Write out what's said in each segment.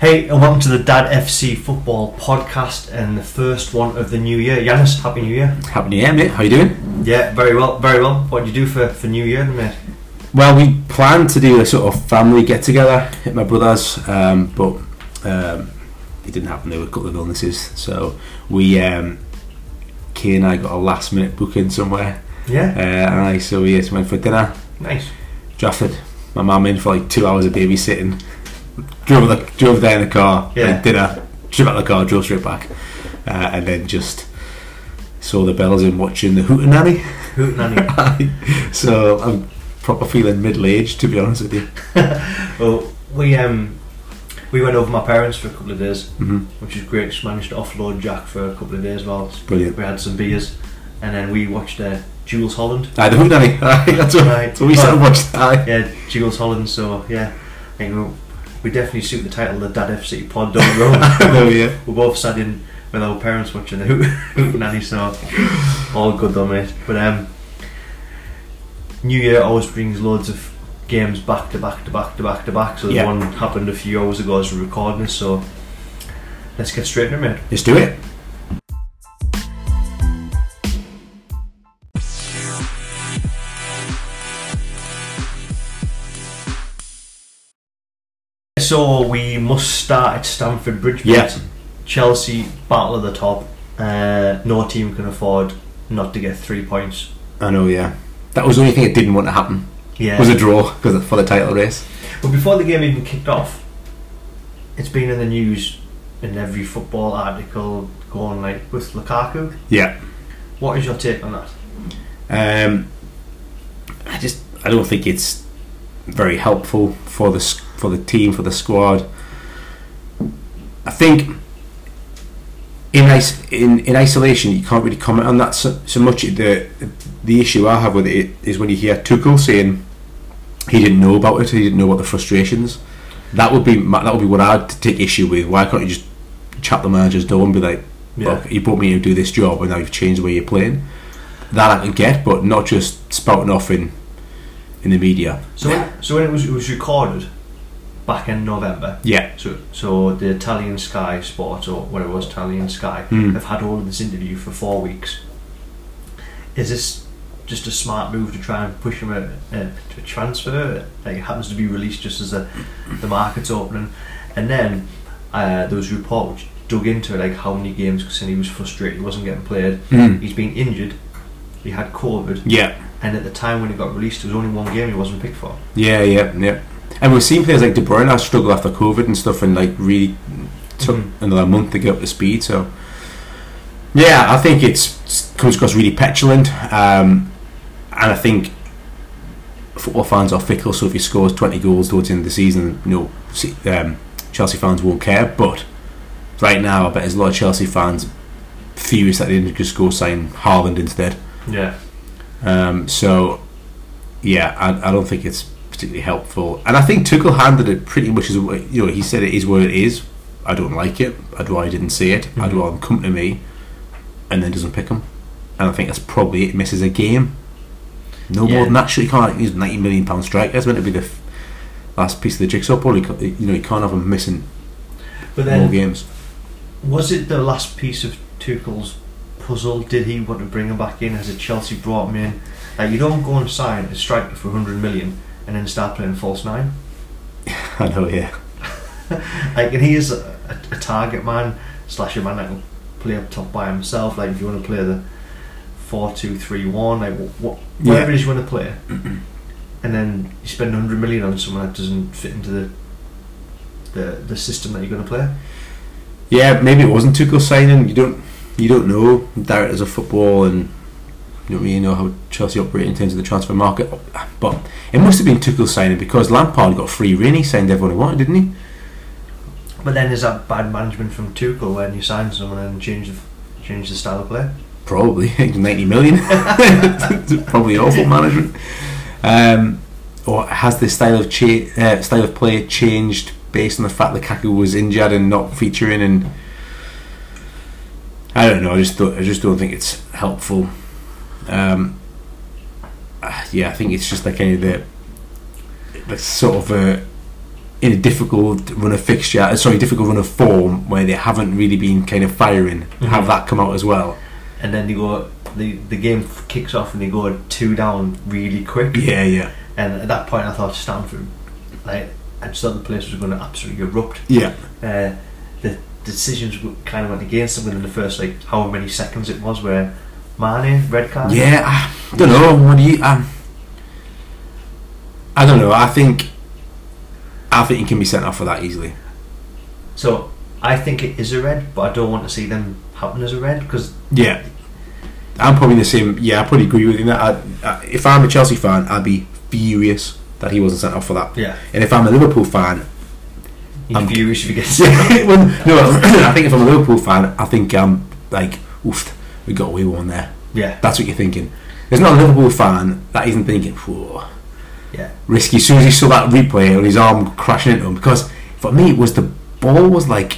Hey, and welcome to the Dad FC Football Podcast and the first one of the new year. Yannis, Happy New Year. Happy New Year, mate. How you doing? Yeah, very well, very well. What did you do for New Year, mate? Well, we planned to do a sort of family get-together at my brother's, but it didn't happen. There were a couple of illnesses, so we, Kay and I got a last-minute booking somewhere. Yeah. So we went for dinner. Nice. Trafford. My mum in for like 2 hours of babysitting. Drove there in the car, yeah. Dinner, drove out the car, drove straight back, and then just saw the bells in watching the Hootenanny. Hootenanny. So I'm proper feeling middle-aged, to be honest with you. Well, we went over my parents for a couple of days, which is great. Just managed to offload Jack for a couple of days while brilliant. We had some beers, and then we watched Jules Holland. The Hootenanny. That's what we sort of watched. Yeah, Jules Holland. So yeah, I think we definitely suit the title of the Dad FC Pod, don't we? We're both sat in with our parents watching the Hootenanny, so all good though, mate. But New Year always brings loads of games back to back. So the one happened a few hours ago as we're recording, so let's get straight into it, mate. Let's do it. So we must start at Stamford Bridge. Chelsea battle at the top. No team can afford not to get 3 points. I know, yeah. That was the only thing that didn't want to happen. Yeah, it was a draw for the title race. But before the game even kicked off, it's been in the news in every football article going like with Lukaku. Yeah. What is your take on that? I don't think it's very helpful for the team, for the squad. I think in isolation you can't really comment on that so much. The issue I have with it is when you hear Tuchel saying he didn't know about it, he didn't know about the frustrations. That would be what I'd take issue with. Why can't you just chat the manager's door and be like, look, you brought me to do this job and now you've changed the way you're playing? That I can get, but not just spouting off in the media. So when it was recorded back in November, so the Italian Sky Sports, or whatever it was, Italian Sky, have had all of this interview for 4 weeks. Is this just a smart move to try and push him to transfer? Like, it happens to be released just as the market's opening, and then there was a report which dug into like how many games, because he was frustrated he wasn't getting played, he's been injured, he had COVID, and at the time when it got released there was only one game he wasn't picked for. And we've seen players like De Bruyne struggle after COVID and stuff, and like really took another month to get up to speed. So yeah, I think it comes across really petulant, and I think football fans are fickle. So if he scores 20 goals towards the end of the season, Chelsea fans won't care. But right now, I bet there's a lot of Chelsea fans furious that they didn't just go sign Haaland instead. Yeah. I don't think it's particularly helpful, and I think Tuchel handled it pretty much as he said it is what it is. I don't like it, I'd rather didn't see it, I'd rather come to me, and then doesn't pick him. And I think that's probably it. Misses a game, more than that. You can't use £90 million striker. That's meant to be the last piece of the jigsaw. Probably you can't have him missing more games. Was it the last piece of Tuchel's puzzle? Did he want to bring him back in? Has it Chelsea brought him in? Like, you don't go and sign a striker for 100 million. And then start playing false nine. I know, yeah. Like, and he is a target man, slash a man that can play up top by himself. Like, if you want to play the 4-2-3-1, like whatever it is you want to play, and then you spend 100 million on someone that doesn't fit into the system that you're going to play. Yeah, maybe it wasn't Tuchel signing. You don't know directors of football and. Don't really know how Chelsea operate in terms of the transfer market, but it must have been Tuchel's signing, because Lampard got free rein. He signed everyone he wanted, didn't he? But then there's that bad management from Tuchel when you sign someone and change the style of play. Probably 90 million. Probably awful management. Or has the style of play changed based on the fact that Lukaku was injured and not featuring? And I don't know. I just don't think it's helpful. I think it's just like any of the sort of in a difficult run of fixture, sorry, difficult run of form where they haven't really been kind of firing, mm-hmm. have that come out as well. And then they go, the game kicks off and they go 2 down really quick. Yeah, yeah. And at that point, I thought Stamford, like, I just thought the place was going to absolutely erupt. Yeah. The decisions kind of went against them within the first, like, however many seconds it was, where Mane, red card. Yeah, I don't know. What do you? I don't know. I think he can be sent off for that easily. So I think it is a red, but I don't want to see them happen as a red because. Yeah. I'm probably the same. Yeah, I probably agree with you. If I'm a Chelsea fan, I'd be furious that he wasn't sent off for that. Yeah. And if I'm a Liverpool fan, I'm furious if he gets sent off. Well, no, I think if I'm a Liverpool fan, I think I'm like, oof, we got away one there. Yeah. That's what you're thinking. There's not a Liverpool fan that isn't thinking, whoa, yeah, risky. As soon as he saw that replay and his arm crashing into him, because for me it was the ball was like.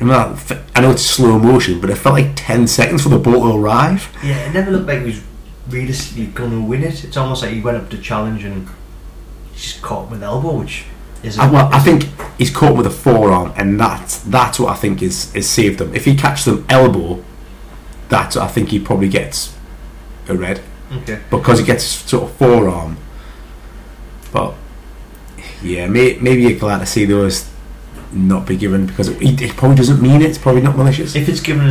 I know it's slow motion, but it felt like 10 seconds for the ball to arrive. Yeah, it never looked like he was realistically going to win it. It's almost like he went up to challenge and he's just caught him with an elbow, which isn't. Well, I think he's caught with a forearm, and that's what I think is saved them. If he catches them elbow, that's what I think he probably gets a red. Okay. Because he gets sort of forearm. But yeah, maybe you're glad to see those not be given, because it probably doesn't mean it. It's probably not malicious. If it's given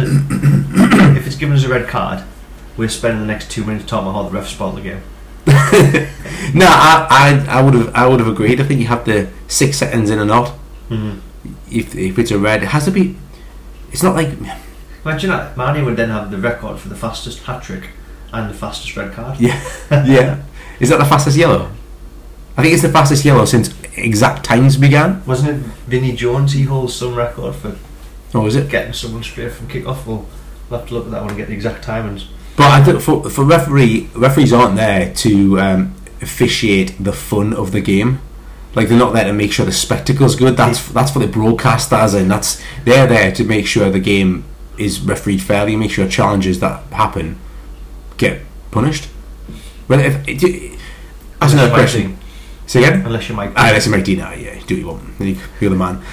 as a red card, we're spending the next 2 minutes talking about how the refs spoiled the game. No, I would have agreed. I think you have the 6 seconds in a knot. Mm-hmm. If it's a red, it has to be. It's not like, imagine that Mane would then have the record for the fastest hat trick and the fastest red card. Yeah, yeah. Is that the fastest yellow? I think it's the fastest yellow since exact times began. Wasn't it Vinnie Jones? He holds some record for getting someone straight from kick-off. We'll have to look at that one and get the exact timings. But I think for referees aren't there to officiate the fun of the game. Like, they're not there to make sure the spectacle's good. That's for the broadcasters, and they're there to make sure the game is refereed fairly, make sure challenges that happen get punished. Well, that's another question. Say again? Unless you're Mike Dean. Unless you're Mike Dean, yeah, do what you want. You're the man.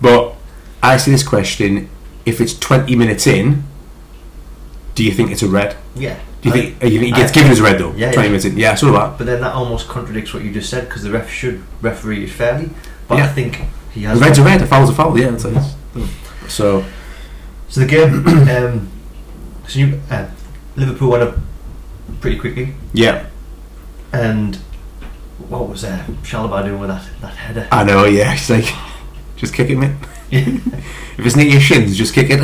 But I see this question, if it's 20 minutes in, do you think it's a red? Yeah. Do you think it gets given as a red, though? Yeah, 20 minutes in. Yeah, sort of that. But then that almost contradicts what you just said, because the ref should referee it fairly. But yeah. I think he has... The red's a red, a foul's a foul, yeah. So the game... Liverpool went up pretty quickly. Yeah. And... what was Shalaba doing with that header? I know, yeah. He's like, just kick it, mate. If it's near your shins, just kick it.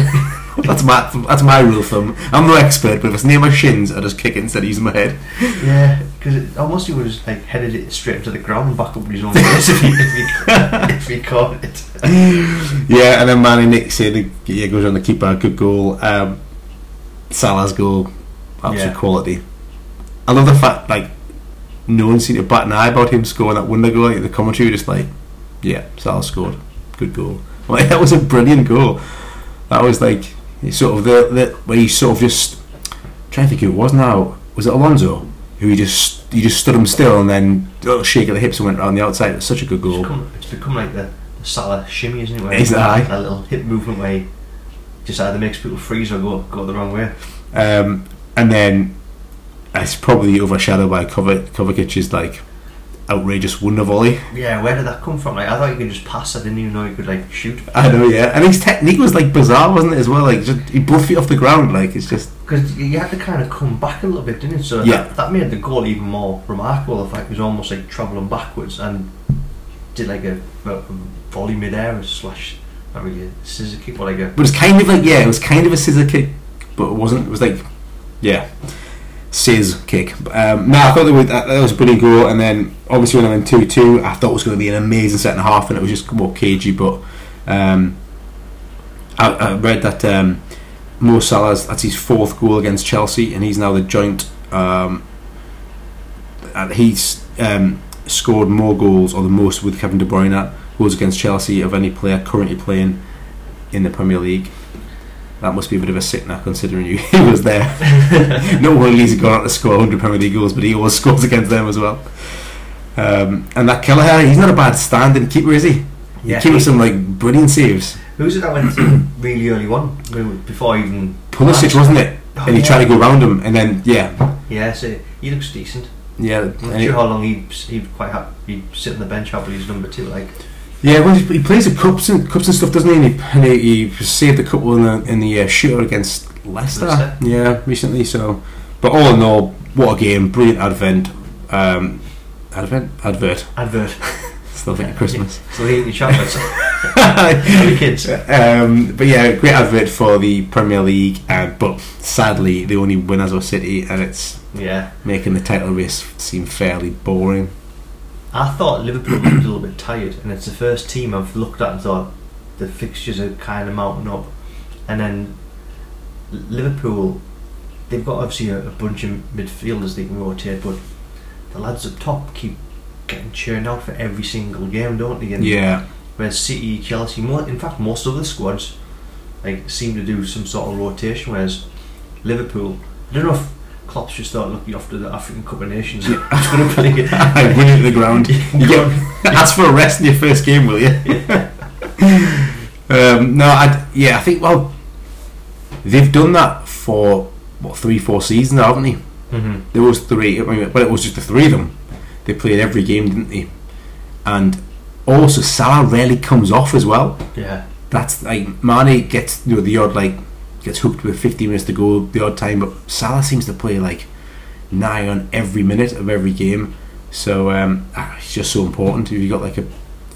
that's my rule of thumb. I'm no expert, but if it's near my shins, I just kick it instead of using my head. Yeah, because almost he would have just like headed it straight up to the ground and back up his own face if he caught it. Yeah, and then Mane nicks it. Yeah, goes on the keeper. Good goal. Salah's goal, absolute quality. I love the fact like. No one seemed to bat an eye about him scoring that wonder goal. The commentary were just like, yeah, Salah scored, good goal. Like, that was a brilliant goal. That was like sort of the where he sort of just, I'm trying to think who it was now. Was it Alonso who he just stood him still and then a little shake of the hips and went around the outside? It was such a good goal. It's become like the Salah shimmy, isn't it? That little hip movement where he just either makes people freeze or go the wrong way. And then. It's probably overshadowed by Kovacic's like outrageous wonder volley. Yeah, where did that come from? Like, I thought you could just pass. I didn't even know you could like shoot. I know, yeah. And his technique was like bizarre, wasn't it? As well, like just he both feet off the ground. Like it's just because you had to kind of come back a little bit, didn't you? So yeah, that made the goal even more remarkable. The fact he was almost like travelling backwards and did like a volley midair and slash. Not really a scissor kick, but like a. But it was kind of like it was kind of a scissor kick, but it wasn't. It was like Sizz kick. I thought that was a brilliant goal, and then obviously when I went 2-2, I thought it was going to be an amazing second half, and it was just more cagey. But I read that Mo Salah's, that's his 4th goal against Chelsea, and he's now the joint. He's scored more goals, or the most, with Kevin De Bruyne goals against Chelsea of any player currently playing in the Premier League. That must be a bit of a sickener, considering he was there. No one really has gone out to score 100 Premier League goals, but he always scores against them as well. And that Kelleher, he's not a bad standing keeper, is he? Yeah, he keeps some like brilliant saves. Who was it that went to really early one before even Pulisic, wasn't it? Oh, and he tried to go round him, and then so he looks decent. Yeah, I'm not sure how long he'd sit on the bench. Happily, he's number two. Like, yeah, well, he plays the cups and stuff, doesn't he? And he saved a couple in the shootout against Leicester. Yeah, recently. So, but all in all, what a game! Brilliant advent. Advert. Still think of Christmas. Still eating the chocolates. The kids. But yeah, great advert for the Premier League. But sadly, the only winners are City, and it's making the title race seem fairly boring. I thought Liverpool was a little bit tired, and it's the first team I've looked at and thought the fixtures are kind of mounting up. And then Liverpool, they've got obviously a bunch of midfielders they can rotate, but the lads up top keep getting churned out for every single game, don't they? And whereas City, Chelsea, most of the squads like seem to do some sort of rotation, whereas Liverpool, I don't know if Klopp's just thought, look, you're off to the African Cup of Nations, I'm going to play it. I win to the ground. Ask for a rest in your first game, will you? I think, well, they've done that for what, 3-4 seasons now, haven't they? Mm-hmm. There was three, but it was just the three of them. They played every game, didn't they? And also Salah rarely comes off as well. Yeah, that's like Mane gets the odd gets hooked with 15 minutes to go the odd time, but Salah seems to play like nigh on every minute of every game. So it's just so important. If you've got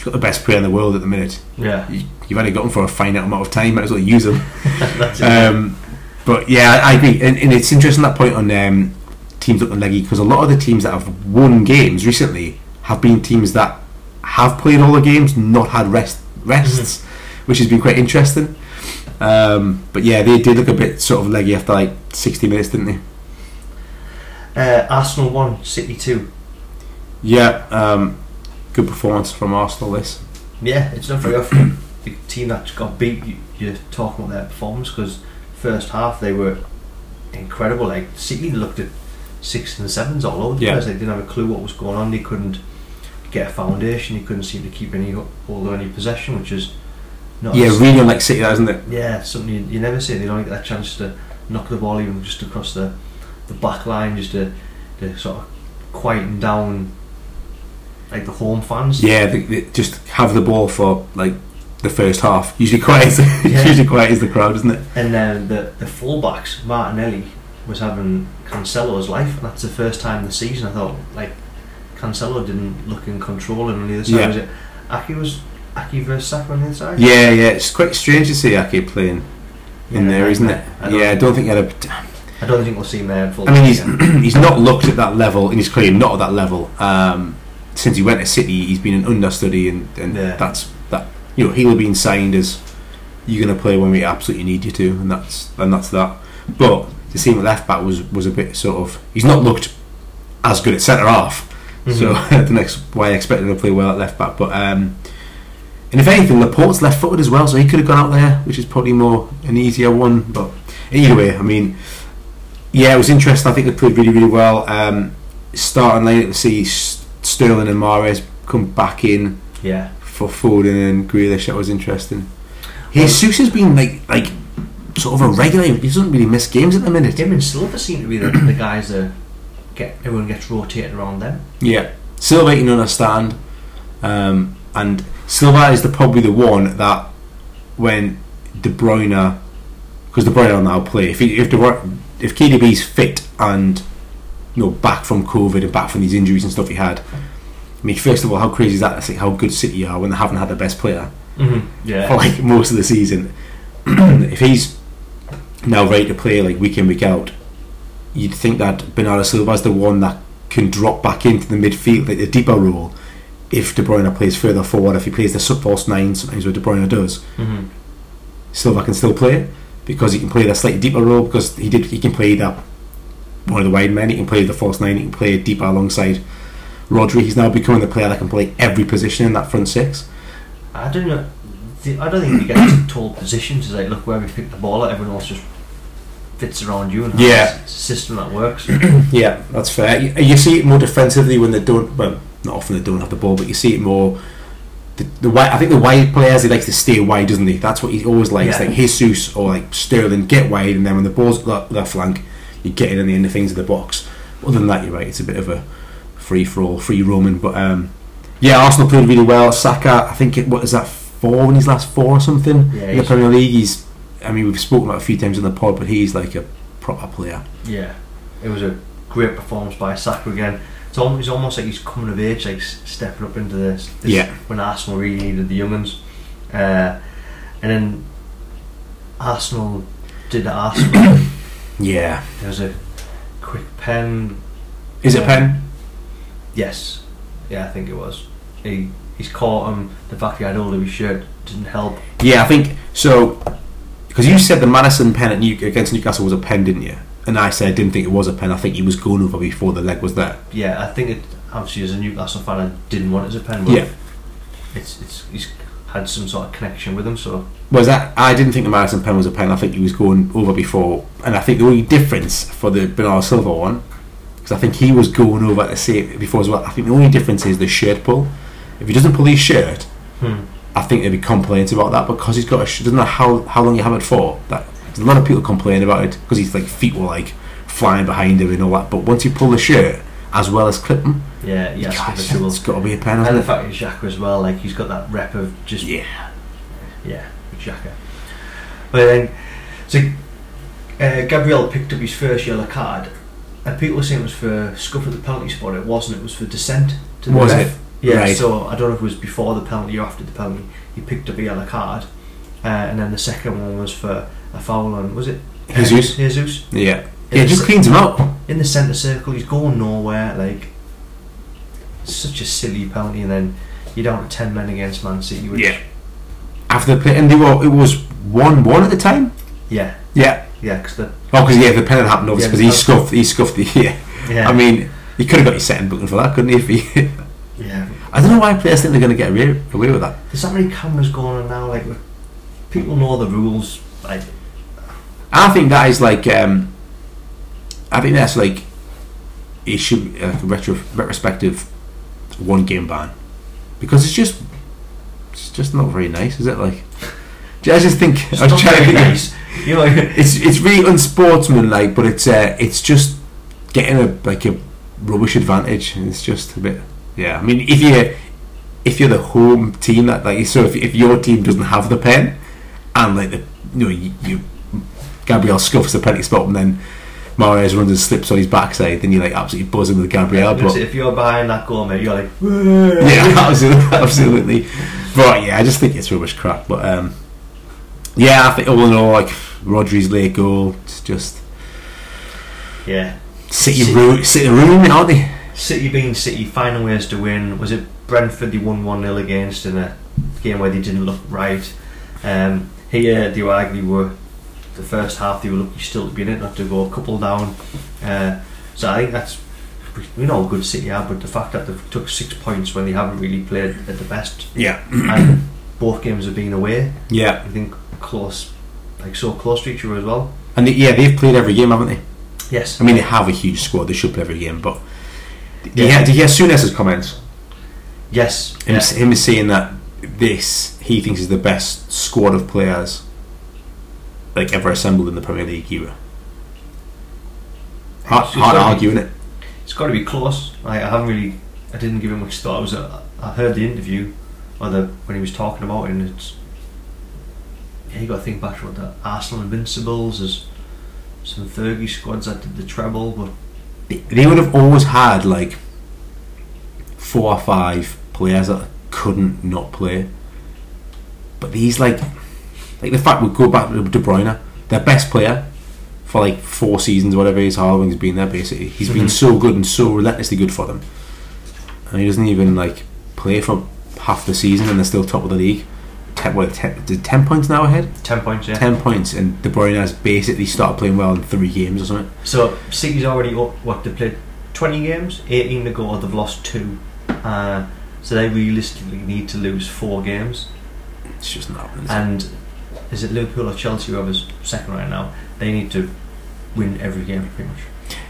the best player in the world at the minute, you've only got him for a finite amount of time. Might as well use him. But yeah, I agree, and it's interesting that point on teams looking leggy, because a lot of the teams that have won games recently have been teams that have played all the games, not had rests, which has been quite interesting. But yeah, they did look a bit sort of leggy after 60 minutes, didn't they? Arsenal 1, City 2. Yeah, good performance from Arsenal this. Yeah, it's not very often the team that got beat, you're talking about their performance, because first half they were incredible. City looked at 6s and 7s all over the place. They didn't have a clue what was going on. They couldn't get a foundation. They couldn't seem to keep any hold on any possession, which is not really unlike City, isn't it? Yeah, something you never see. They don't get that chance to knock the ball even just across the back line, just to sort of quieten down the home fans. Yeah, they just have the ball for the first half. Usually quiet is the crowd, isn't it? And then the fullbacks, Martinelli was having Cancelo's life, and that's the first time this season I thought Cancelo didn't look in control. And on the other side was it Aki versus Saka on the other side? Yeah, it's quite strange to see Aki playing in there, isn't it? I don't think we'll see him there in full. I mean, he's not looked at that level, and he's clearly not at that level. Since he went to City, he's been an understudy, and that's that. He'll have been signed as, you're going to play when we absolutely need you to, and that's that. But the team at left back was a bit sort of, he's not looked as good at centre half, so the next why I expected him to play well at left back. But and if anything, Laporte's left footed as well, so he could have gone out there, which is probably more an easier one. But anyway, I mean, it was interesting. I think they played really, really well. Starting late to see Sterling and Mahrez come back in. Yeah. For Foden and Grealish, that was interesting. Jesus has been sort of a regular. He doesn't really miss games at the minute. Him and Silva seem to be the guys that everyone gets rotated around them. Yeah, Silva you can understand, and Silva is probably the one that when De Bruyne, because De Bruyne will now play if KDB's fit and back from COVID and back from these injuries and stuff he had. I mean, first of all, how crazy is that? That's how good City are when they haven't had their best player for most of the season. If he's now ready to play week in, week out, you'd think that Bernardo Silva's the one that can drop back into the midfield, the deeper role, if De Bruyne plays further forward. If he plays the false nine, sometimes what De Bruyne does, Silva can still play, because he can play that slightly deeper role, because he can play that one of the wide men, he can play the false nine, he can play deeper alongside Rodri. He's now becoming the player that can play every position in that front six. I don't know. I don't think he gets to tall positions. It's look, where we pick the ball at, everyone else just fits around you, and has a system that works. Yeah, that's fair. You see it more defensively when they don't. Well, not often they don't have the ball, but you see it more. The wide, I think the wide players, he likes to stay wide, doesn't he? That's what he always likes, yeah. Like Jesus or like Sterling, get wide, and then when the ball's at that flank, you get in and the things in the box. But other than that, you're right, it's a bit of a free-for-all, free-roaming. But yeah, Arsenal played really well. Saka, I think, what is that, 4 in his last 4 or something? Yeah, in the Premier League, he's, I mean, we've spoken about a few times in the pod, but he's like a proper player. Yeah, it was a great performance by Saka again. It's almost like he's coming of age, like stepping up into this yeah. When Arsenal really needed the young'uns, and then Arsenal did the Arsenal. Yeah, there was a quick pen. Is it pen? Yes, yeah, I think it was. He's caught him. The fact he had all of his shirt didn't help. Yeah, I think so. Because you said the Madison pen at against Newcastle was a pen, didn't you? And I said I didn't think it was a pen. I think he was going over before the leg was there. Yeah, I think it, obviously as a Newcastle fan, I didn't want it as a pen. But yeah, it's he's had some sort of connection with him. So was that? I didn't think the Madison pen was a pen. I think he was going over before, and I think the only difference for the Bernardo Silva one, because I think he was going over at the same before as well. I think the only difference is the shirt pull. If he doesn't pull his shirt, I think there'd be complaints about that because he's got a shirt. Doesn't know how long you have it for that. A lot of people complain about it because his feet were flying behind him and all that. But once you pull the shirt as well as clip him, yeah, gosh, it's got to be a pen. And the fact is Xhaka as well, he's got that rep of just yeah, Xhaka. But then, so Gabriel picked up his first yellow card, and people were saying it was for scuff at the penalty spot. It wasn't. It was for dissent to the ref. It? Yeah. Right. So I don't know if it was before the penalty or after the penalty. He picked up a yellow card, and then the second one was for a foul on, was it Jesus? Yeah. Yeah, just cleans him up. In the centre circle, he's going nowhere, it's such a silly penalty, and then you're down to 10 men against Man City, which after the play, and it was 1-1 at the time? Yeah. Yeah. Yeah, because the penalty happened, obviously, because he scuffed the ear. Yeah. I mean, he could have got your second booking for that, couldn't he? If he yeah. I don't know why players think they're going to get away with that. There's that many cameras going on now, people know the rules, I think that is I think that's it should be a retrospective 1-game ban because it's just not very nice, is it? I just think I'm trying to think nice. It's really unsportsmanlike, but it's just getting a rubbish advantage, and it's just a bit I mean if you're the home team that so if your team doesn't have the pen and Gabriel scuffs the penalty spot and then Mahrez runs and slips on his backside, then you're absolutely buzzing with Gabriel. But if you're behind that goal, mate, you're yeah, absolutely. But I just think it's rubbish crap. But I think all in all, Rodri's late goal, it's just City ruining it, aren't they? City being City, finding ways to win. Was it Brentford they won 1-0 against in a game where they didn't look right? Here they were. The first half they were lucky still to be in it, not to go a couple down, so I think that's, we know how good City are, but the fact that they've took 6 points when they haven't really played at the best, and both games have been away, I think close, so close to each other as well, and they've played every game, haven't they? Yes, I mean they have a huge squad, they should play every game, but did you hear Souness's comments? Yes, him saying that he thinks is the best squad of players ever assembled in the Premier League era. Hard arguing it. It's got to be close. I didn't give it much thought. I heard the interview, when he was talking about it, and you got to think back to the Arsenal Invincibles, there's some Fergie squads that did the treble, but they would have always had 4 or 5 players that couldn't not play. But these the fact we go back to De Bruyne, their best player for 4 seasons or whatever his Harling's been there, basically he's been so good and so relentlessly good for them, and he doesn't even play for half the season and they're still top of the league. 10 points now ahead? 10 points, yeah. 10 points, and De Bruyne has basically started playing well in 3 games or something. So City's already up, they've played 20 games, 18 to go, they've lost 2, so they realistically need to lose 4 games. It's just not happening. And is it Liverpool or Chelsea, whoever's second right now? They need to win every game, pretty much.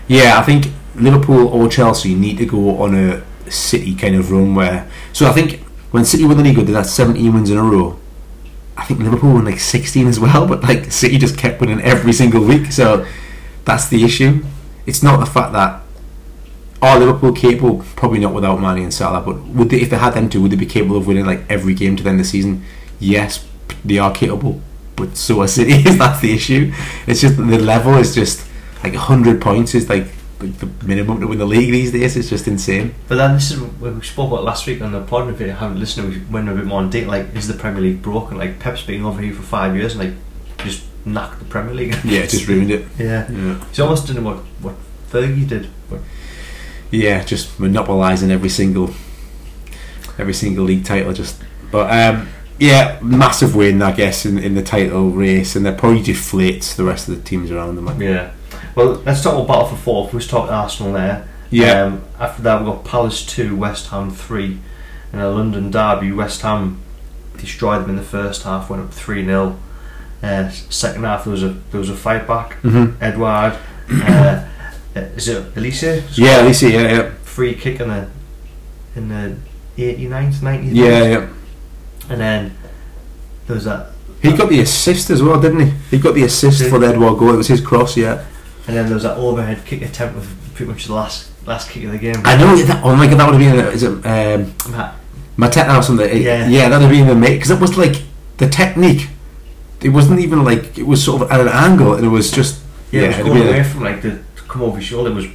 Yeah, I think Liverpool or Chelsea need to go on a City kind of run where... So I think when City won the league, they had 17 wins in a row. I think Liverpool won like 16 as well, but like City just kept winning every single week. So that's the issue. It's not the fact that are Liverpool capable, probably not without Mane and Salah, but would they, if they had them two, would they be capable of winning like every game to the end of the season? Yes, they are capable, but so are City. That's the issue. It's just the level is just like 100 points is like the minimum to win the league these days. It's just insane. But then this is what we spoke about last week on the pod, and if you haven't listened, we went a bit more in detail, like is the Premier League broken? Like Pep's been over here for 5 years and like just knocked the Premier League. Yeah, just ruined it. Yeah. He's almost doing what Fergie did. Yeah, just monopolising every single league title. But massive win, I guess, in the title race, and that probably deflates the rest of the teams around them. Yeah. Well, let's talk about battle for fourth. We'll talk Arsenal there. Yeah. After that, we've got Palace 2, West Ham 3, and a London derby. West Ham destroyed them in the first half, went up 3-0. Second half, there was a fight back. Mm-hmm. Edouard. Is it Elise? Yeah, Elise. Yeah. Free kick in the 89th, 90th. Yeah. And then there was that. He got the assist as well, didn't he? He got the assist for the Edouard goal. It was his cross, yeah. And then there was that overhead kick attempt with pretty much the last kick of the game. I know. That, oh my God, that would have been. Is it Mateta or something? Yeah, that would have been the mate, because that was like the technique. It wasn't even like, it was sort of at an angle, and it was just it was going away from like the. Come over his shoulder was,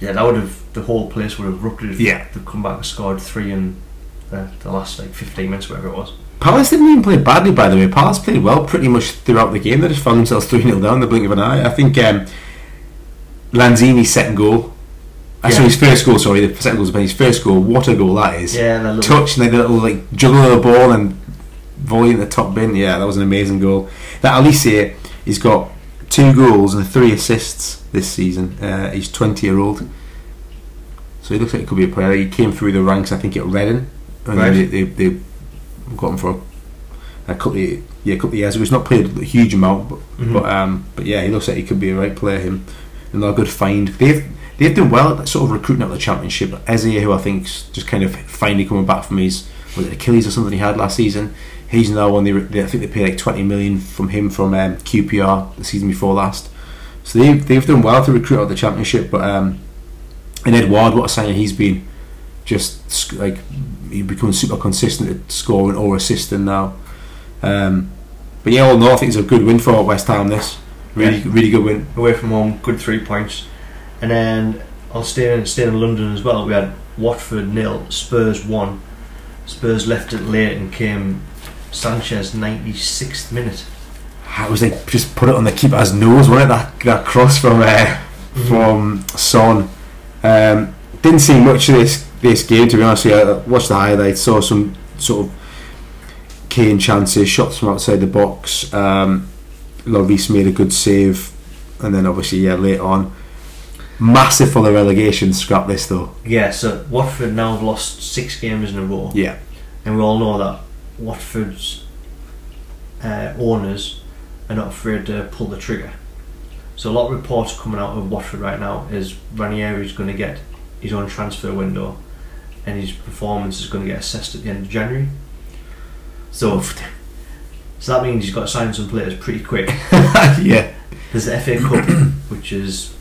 that would have, the whole place would have erupted if they'd come back and scored 3 in the last like 15 minutes, whatever it was. Palace didn't even play badly, by the way. Palace played well pretty much throughout the game. They just found themselves 3-0 down in the blink of an eye. I think Lanzini's second goal, his first goal, sorry, the second goal was his first goal. What a goal that is. Yeah, and touch and then the little like juggle of the ball and volley in the top bin. Yeah, that was an amazing goal. That Alicia, he's got 2 goals and 3 assists this season. He's 20-year-old, so he looks like he could be a player. He came through the ranks, I think, at Reading, and they got him for a couple of years. He's not played a huge amount, but he looks like he could be a right player. Him, and they're a good find. They've done well at sort of recruiting out the Championship. Eze, who I think's just kind of finally coming back from his, was it Achilles or something he had last season. He's now on I think they paid like 20 million from him from QPR the season before last. So they've done well to recruit out the Championship. But and Edouard, what a signing he's been! Just like he becomes super consistent at scoring or assisting now. But yeah, all in all, I think it's a good win for West Ham. This really good win away from home, good 3 points. And then I'll stay in London as well. We had Watford 0, Spurs 1. Spurs left it late and came. Sanchez 96th minute. I was like, just put it on the keeper's nose, wasn't it? That cross from Son. Didn't see much of this game, to be honest with you. I watched the highlights, saw some sort of Kane chances, shots from outside the box. Lloris made a good save, and then obviously late on. Massive for the relegation scrap list though. Yeah, so Watford now have lost 6 games in a row. Yeah, and we all know that. Watford's owners are not afraid to pull the trigger. So a lot of reports coming out of Watford right now is Ranieri's going to get his own transfer window, and his performance is going to get assessed at the end of January. So that means he's got to sign some players pretty quick. Yeah. There's the FA Cup, which is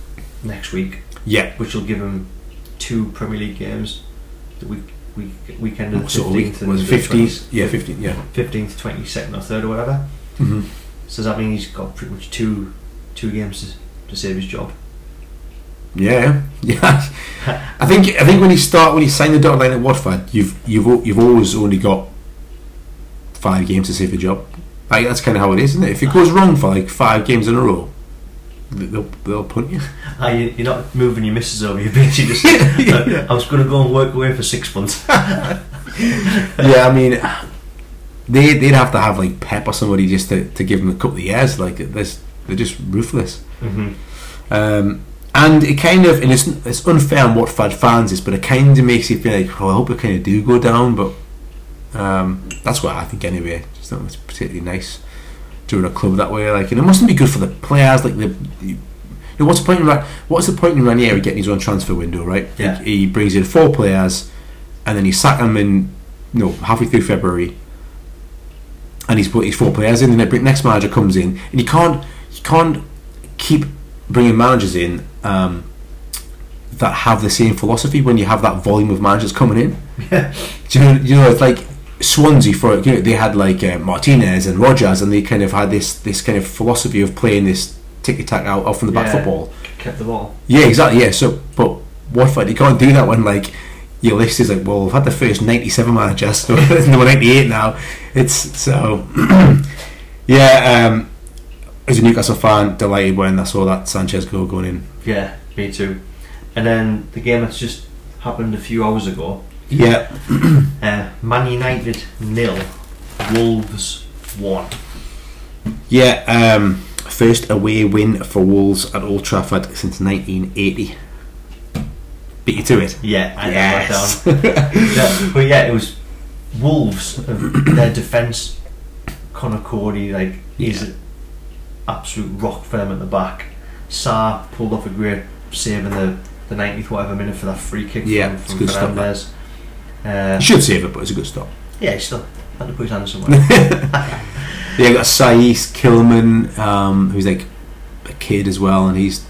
next week. Yeah. Which will give him 2 Premier League games the week. Weekend of 15th and 15th, 15th, 22nd or 3rd or whatever. Mm-hmm. So does that mean he's got pretty much two games to save his job? Yeah. I think when you sign the dotted line at Watford, you've always only got 5 games to save your job. Like that's kind of how it is, isn't it? If it goes wrong for like 5 games in a row, they'll punt you. You're not moving your missus over your bitch. You just I was going to go and work away for 6 months. Yeah, I mean, they'd have to have like Pep or somebody just to give them a couple of years. Like they're just ruthless. Mm-hmm. And it kind of, and it's unfair on Watford fans is, but it kind of makes you feel like, I hope it kind of do go down. But that's what I think anyway. It's not particularly nice. In a club that way, like, and it mustn't be good for the players. Like, what's the point in Ranieri getting his own transfer window, right? Yeah. He brings in 4 players, and then he sacked him halfway through February, and he's put his four players in, and the next manager comes in, and you can't keep bringing managers in that have the same philosophy when you have that volume of managers coming in. Yeah. Do you know it's like Swansea, for they had Martinez and Rodgers, and they kind of had this kind of philosophy of playing this tick-a-tack out off from the back football, kept the ball. Yeah, exactly. Yeah. So, but Watford, you can't do that when your list is we've had the first 97 managers, so we're 98 now. It's so yeah. As a Newcastle fan, delighted when I saw that Sanchez goal going in. Yeah, me too. And then the game that's just happened a few hours ago. Yeah. Man United 0, Wolves 1. Yeah, first away win for Wolves at Old Trafford since 1980. Beat you to it. Yeah, I know that down. Yeah, but yeah, it was Wolves. Their defence, Conor Cody, he's an absolute rock firm at the back. Sarr pulled off a great save in the 90th whatever minute for that free kick from Fernandez. He should save it, but it's a good stop. Yeah, he still had to put his hand somewhere. Yeah, you've got Saïs Kilman, who's a kid as well, and he's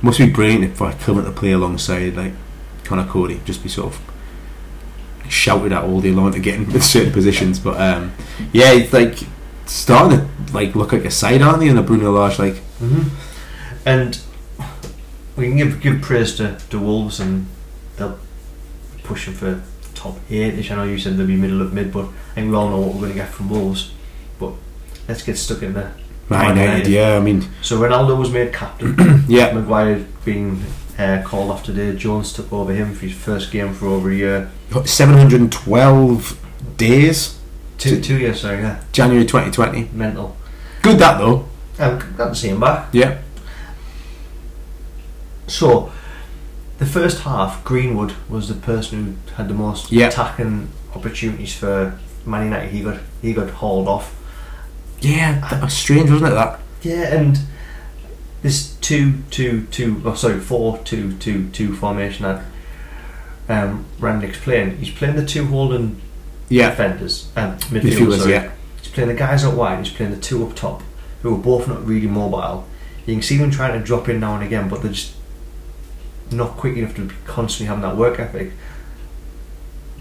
must be brilliant for Kilman to play alongside Conor Cody, just be sort of shouted at all day long to get into certain positions. But yeah, it's starting to look like a side, aren't they? And a Bruno Lage and we can give praise to Wolves, and they'll pushing for top 8ish. I know you said they'll be middle of mid, but I think we all know what we're going to get from Wolves. but let's get stuck in there. Man United. Yeah, I mean, so Ronaldo was made captain. Yeah, Maguire being called off today. Jones took over him for his first game for over a year. 712 days. Two years, sorry. Yeah. January 2020. Mental. Good that though. I'm glad to see him back. Yeah. So, the first half, Greenwood was the person who had the most attacking opportunities for Man United. He got hauled off. Yeah, that was strange, wasn't it? That. Yeah, and this 4-2-2-2 formation that Rangnick's playing. He's playing the two holding defenders, midfielders. He's playing the guys out wide. He's playing the two up top, who are both not really mobile. You can see them trying to drop in now and again, but they're just not quick enough to be constantly having that work ethic.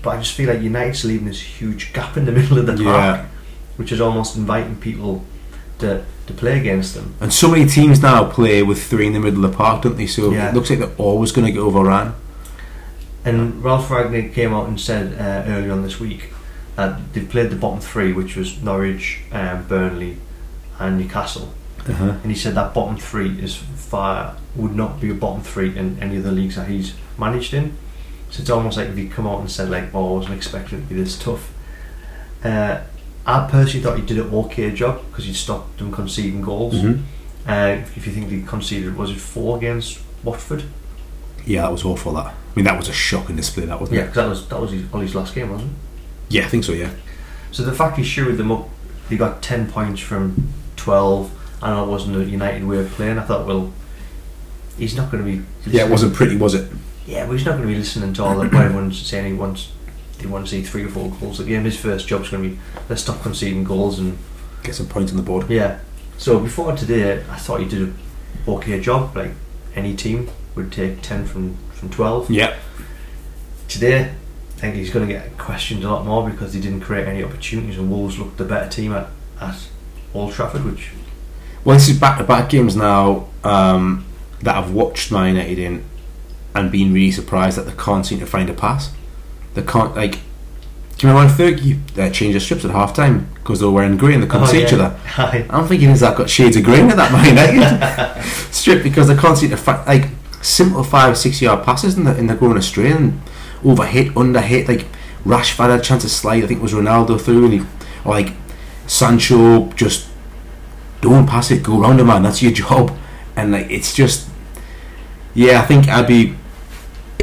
But I just feel like United's leaving this huge gap in the middle of the park, which is almost inviting people to play against them. And so many teams now play with three in the middle of the park, don't they? So it looks like they're always going to get overrun. And Ralph Rangnick came out and said earlier on this week that they've played the bottom three, which was Norwich, Burnley and Newcastle. And he said that bottom three is would not be a bottom three in any of the leagues that he's managed in. So it's almost like if he come out and said "Oh, I wasn't expecting it to be this tough." I personally thought he did an okay job because he stopped them conceding goals. If you think they conceded, was it 4 against Watford? Yeah, that was awful. That, I mean, that was a shocking display. That wasn't it? Yeah, because that was Ollie's last game, wasn't it? Yeah, I think so. Yeah. So the fact he shooed them up, they got 10 points from 12. I know it wasn't a United way of playing. I thought, well, he's not going to be listening. Yeah, it wasn't pretty, was it? Yeah, but he's not going to be listening to all that where everyone's saying they want to see 3 or 4 goals a game. His first job's going to be, let's stop conceding goals and get some points on the board. Yeah. So before today, I thought he did an okay job. Any team would take 10 from 12. Yeah. Today, I think he's going to get questioned a lot more because he didn't create any opportunities, and Wolves looked the better team at Old Trafford, which... Well, this is back-to-back games now that I've watched Man United in and been really surprised that they can't seem to find a pass. They can't, do you remember when Fergie changed their strips at half-time because they were wearing grey and they couldn't see each other? I'm thinking, has that got shades of grey in that Man United strip? Because they can't seem to find, simple 5-6 yard passes and they're going astray and overhit, underhit. Rashford had a chance to slide, I think it was Ronaldo through, and Sancho just... Don't pass it, go round a man, that's your job. And it's just, I think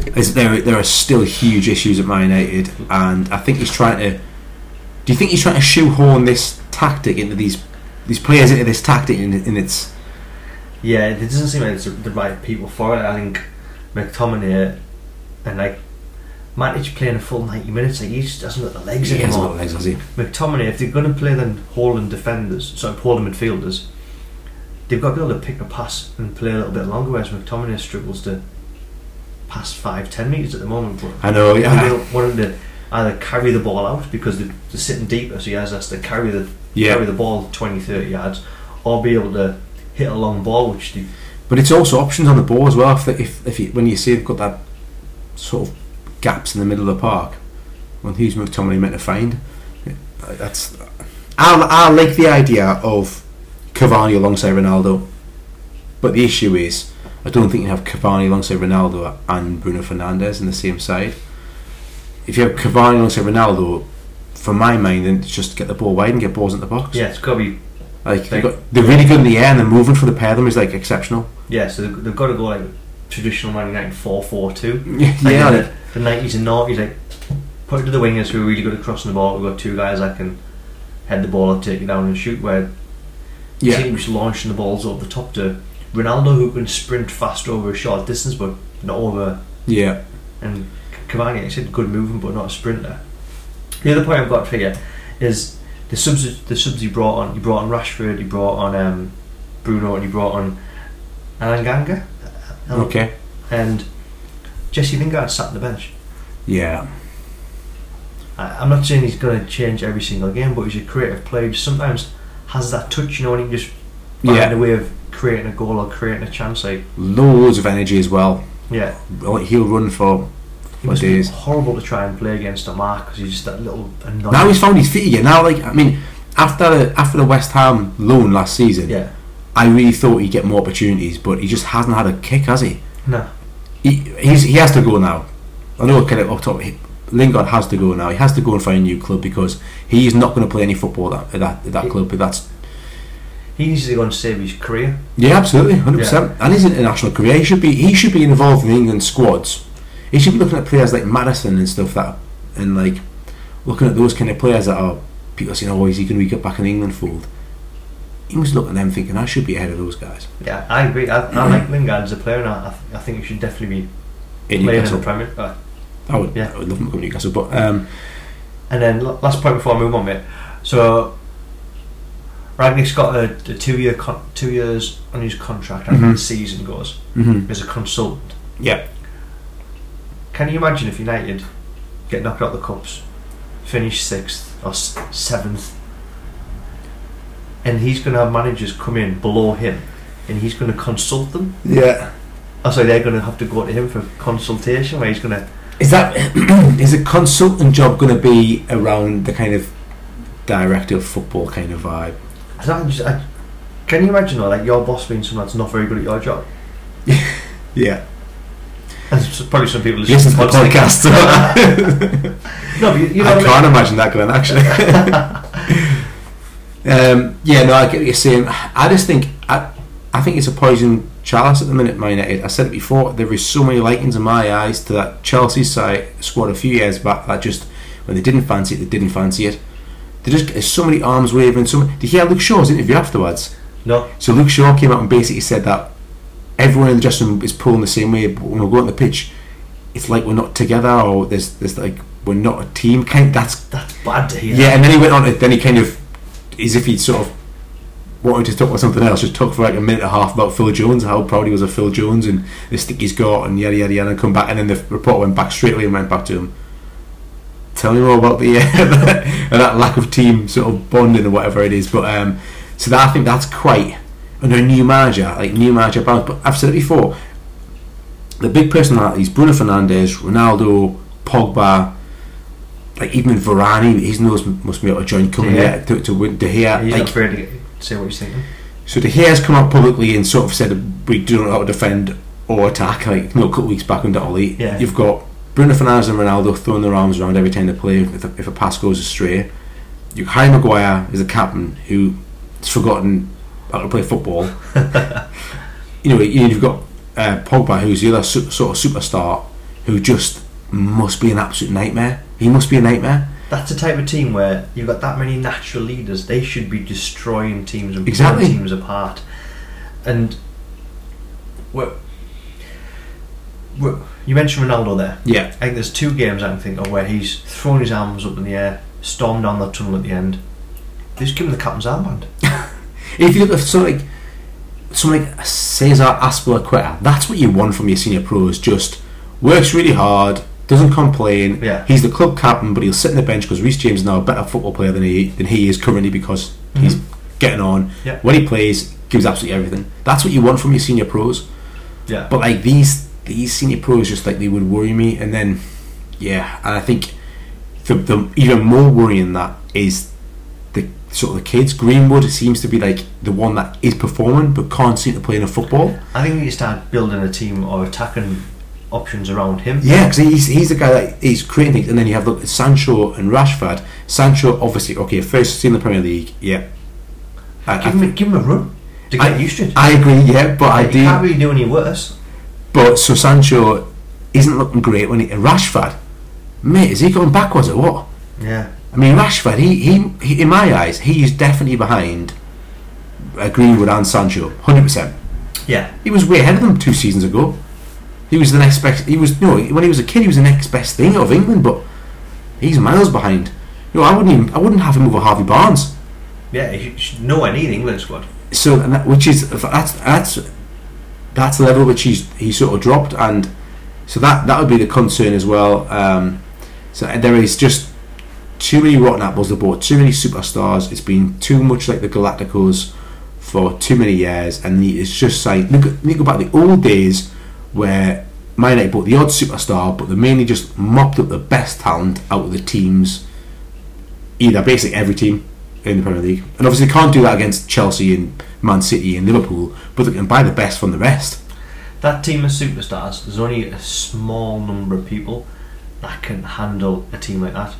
there are still huge issues at Man United, and I think he's trying to, do you think he's trying to shoehorn this tactic into these players into this tactic in its... Yeah, it doesn't seem like it's the right people for it. I think McTominay and Matic playing a full 90 minutes, like, he just doesn't got the legs anymore. He hasn't got the legs, has he? McTominay, if they're going to play then Haaland defenders, so Haaland midfielders, they've got to be able to pick a pass and play a little bit longer, whereas McTominay struggles to pass 5-10 metres at the moment. But I know, yeah. They want to either carry the ball out because they're sitting deeper, so he has to carry the ball 20-30 yards, or be able to hit a long ball, which they... But it's also options on the ball as well. When you see they've got that sort of gaps in the middle of the park, well, who's McTominay meant to find? That's... I like the idea of Cavani alongside Ronaldo, but the issue is I don't think you have Cavani alongside Ronaldo and Bruno Fernandes in the same side. If you have Cavani alongside Ronaldo, from my mind, then it's just get the ball wide and get balls in the box. Yeah, it's got to be... Like, they're really good in the air, and the movement for the pair of them is like exceptional. Yeah, so they've got to go like traditional Man United 4-4-2. Yeah, like the 90s and 90s, like put it to the wingers who are really good at crossing the ball. We've got two guys that can head the ball up, take it down and shoot, where the team was launching the balls over the top to Ronaldo, who can sprint fast over a short distance but not over. Yeah. And Cavani, like I said, good movement but not a sprinter. The other point I've got to figure is the subs he brought on Rashford, he brought on Bruno, and he brought on Ananganga. Okay. And Jesse Lingard sat on the bench. Yeah. I'm not saying he's going to change every single game, but he's a creative player who sometimes has that touch, you know, and he can just find a way of creating a goal or creating a chance. Like loads of energy as well. Yeah. He'll run for... It must be horrible to try and play against a mark because he's just that little annoying. Now he's found his feet again. Now, like, I mean, after the West Ham loan last season, I really thought he'd get more opportunities, but he just hasn't had a kick, has he? No. He has to go now. I know, kind of up top, Lingard has to go now. He has to go and find a new club because he is not going to play any football at that club. But that's... He needs to go and save his career. Yeah, absolutely, 100%. And his international career, he should be involved in the England squads. He should be looking at players like Madison and stuff, that, and like looking at those kind of players that are people saying, "Oh, is he going to get back in the England fold?" He must look at them thinking, "I should be ahead of those guys." Yeah, I agree. I like Lingard as a player, and I think he should definitely be in Newcastle. Premier. I would love him to come to Newcastle. But and then last point before I move on, mate. So Ragnick's got a 2 years on his contract after the season goes as a consultant. Yeah. Can you imagine if United get knocked out the cups, finish 6th or 7th, and he's going to have managers come in below him and he's going to consult them? Yeah. Oh, sorry, they're going to have to go to him for consultation, where he's going to... Is a consultant job going to be around the kind of director of football kind of vibe? Can you imagine though, like, your boss being someone that's not very good at your job? Yeah. And probably some people listen to the podcast. No, but you know I can't imagine that going, actually. I get what you're saying. I just think I think it's a poison chalice at the minute, Man United. I said it before, there is so many lightings in my eyes to that Chelsea side squad a few years back that just, when they didn't fancy it, they didn't fancy it. There's so many arms waving. Did you hear Luke Shaw's interview afterwards? No. So Luke Shaw came out and basically said that everyone in the dressing room is pulling the same way, but when we go on the pitch, it's like we're not together, or there's like we're not a team. That's bad to hear. Yeah, and then he went on. Then he kind of, as if he sort of wanted to talk about something else, just talked for like a minute and a half about Phil Jones, how proud he was of Phil Jones and the stick he's got, and yada yada yada. And come back, and then the reporter went back straight away and went back to him. Tell me more about the that lack of team sort of bonding or whatever it is. But so that, I think that's quite... Under a new manager bounce. But I've said it before, the big personalities, Bruno Fernandes, Ronaldo, Pogba, like even Varane, he knows must be able to join coming here to De Gea. He's not afraid to say what he's thinking. So De Gea's come out publicly and sort of said, we don't know how to defend or attack, like a couple of weeks back under Oli. Yeah. You've got Bruno Fernandes and Ronaldo throwing their arms around every time they play if a pass goes astray. Harry Maguire is a captain who has forgotten how to play football. You've got Pogba, who's the other sort of superstar, who just must be an absolute nightmare. He must be a nightmare. That's the type of team where you've got that many natural leaders. They should be destroying teams and pulling teams apart. And You mentioned Ronaldo there. Yeah. I think there's two games I can think of where he's thrown his arms up in the air, stormed down the tunnel at the end. They just give him the captain's armband. If you look at something like Cesar Azpilicueta, that's what you want from your senior pros. Just works really hard, doesn't complain. Yeah. He's the club captain, but he'll sit on the bench because Reece James is now a better football player than he is currently because he's getting on. Yeah. When he plays, gives absolutely everything. That's what you want from your senior pros. Yeah. But like these senior pros, just like they would worry me, and then and I think the even more worrying that is the sort of the kids. Greenwood seems to be like the one that is performing but can't seem to play enough football. I think you start building a team or attacking options around him. Yeah, because he's the guy that he's creating things, and then you have look Sancho and Rashford. Sancho obviously first team in the Premier League. Yeah, give him a run to get used to it. I agree. Yeah, but I do. You can't really do any worse. But so Sancho isn't looking great when Rashford, mate, is he going backwards or what? Yeah. I mean, Rashford, he in my eyes, he is definitely behind Greenwood and Sancho, 100%. Yeah. He was way ahead of them 2 seasons ago. He was the next best. When he was a kid, he was the next best thing of England, but he's miles behind. I wouldn't have him over Harvey Barnes. Yeah, he's nowhere near the England squad. So, and that's the level which he sort of dropped, and so that would be the concern as well. So there is just too many rotten apples to board, too many superstars. It's been too much like the Galacticos for too many years, and it's just like look back the old days where Man United bought the odd superstar, but they mainly just mopped up the best talent out of the teams, either basically every team in the Premier League. And obviously they can't do that against Chelsea and Man City and Liverpool, but they can buy the best from the rest. That team of superstars, there's only a small number of people that can handle a team like that,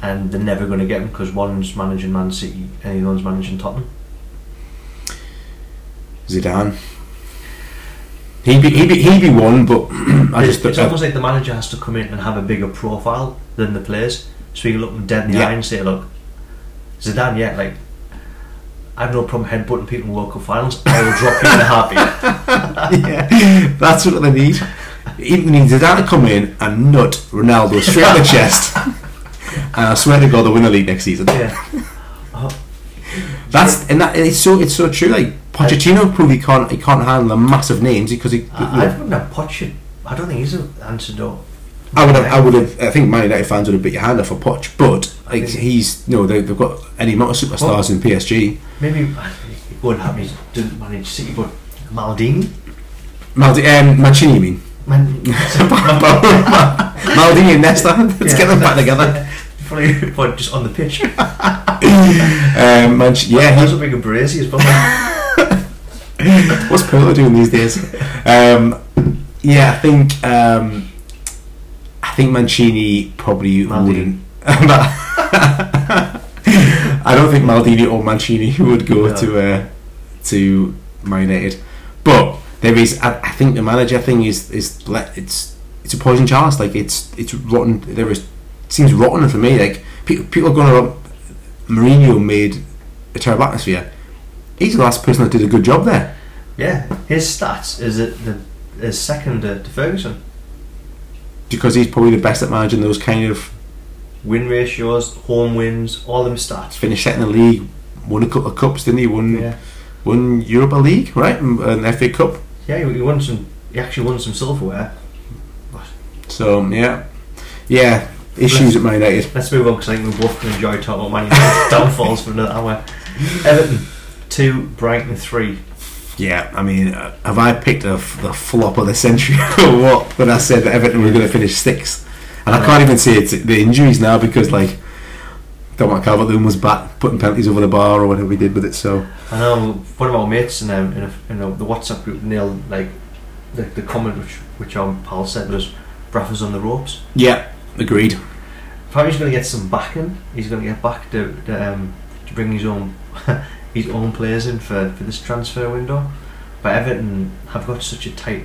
and they're never going to get them because one's managing Man City and the other's managing Tottenham. Zidane, he'd be one, but it's almost like the manager has to come in and have a bigger profile than the players, so you can look them dead in the eye and say, look, Zidane, I have no problem headbutting people in local finals. I will drop you in a heartbeat. Yeah, that's what they need. Even needs Zidane to come in and nut Ronaldo straight in the chest, and I swear to God, they'll win the league next season. Yeah, it's so true. Like Pochettino probably can't handle the massive names because he. I wouldn't have Poch. I don't think he's an antidote. I would have. I think Man United fans would have bit your hand off for Poch, but like they've got any amount of superstars in PSG. Maybe it wouldn't happen. He didn't manage City, but Maldini, Mancini, you mean? Maldini and Nesta. Let's get them back together. Probably just on the pitch. That's a big brazy as well. What's Pirlo doing these days? I think Mancini probably wouldn't. I don't think Maldini or Mancini would go to Man United. But there is, I think the manager thing is a poison chalice. Like it's rotten. It seems rotten for me. Like people are going around. Mourinho made a terrible atmosphere. He's the last person that did a good job there. Yeah, his stats is second to Ferguson. Because he's probably the best at managing those kind of win ratios, home wins, all them stats. Finished second in the league, won a couple of cups, didn't he? Won Europa League, right? An FA Cup. Yeah, he won some. He actually won some silverware. So issues at Man United. Let's move on because I think we both can enjoy talking about Man United downfalls for another hour. Everton 2, Brighton 3. Yeah, I mean, have I picked the flop of the century or what? When I said that Everton were going to finish 6th, and I can't even say it's the injuries now because like Dominic Calvert-Lewin was back putting penalties over the bar or whatever we did with it. So I know one of our mates in the WhatsApp group nailed like the comment which our pal said was Braffa's on the ropes. Yeah, agreed. Probably he's going to get some backing. He's going to get back to bring his own. His own players in for this transfer window, but Everton have got such a tight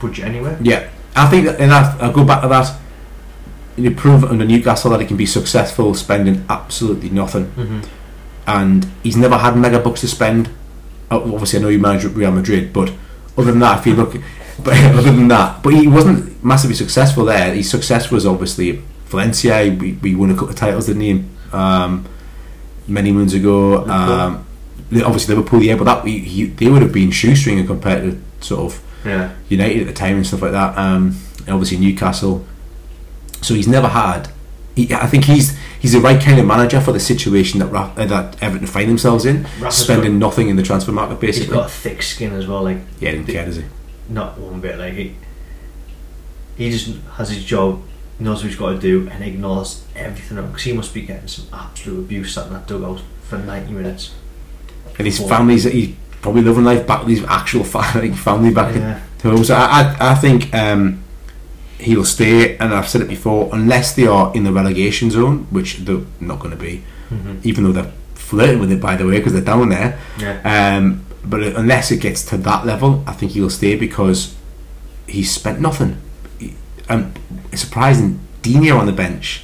budget anyway. Yeah, I think that, and I'll go back to that. You prove under Newcastle that he can be successful spending absolutely nothing, and he's never had mega bucks to spend. Obviously, I know you manage Real Madrid, but other than that, if you look, But other than that, but he wasn't massively successful there. His success was obviously Valencia. We won a couple of titles, didn't he? Many moons ago. Obviously Liverpool, yeah, but that they would have been shoestringing compared to sort of United at the time and stuff like that. And obviously Newcastle. So he's never had. I think he's the right kind of manager for the situation that that Everton find themselves in, spending nothing in the transfer market. Basically, he's got a thick skin as well. Like, yeah, he doesn't care, does he? Not one bit. Like, he just has his job, knows what he's got to do, and ignores everything else. Because he must be getting some absolute abuse sat in that dugout for 90 minutes. And his family's, he's probably loving life back with his actual family back at home. So I think he'll stay, and I've said it before, unless they are in the relegation zone, which they're not going to be, even though they're flirting with it, by the way, because they're down there. Yeah. But unless it gets to that level, I think he'll stay because he's spent nothing. It's surprising, Dino on the bench.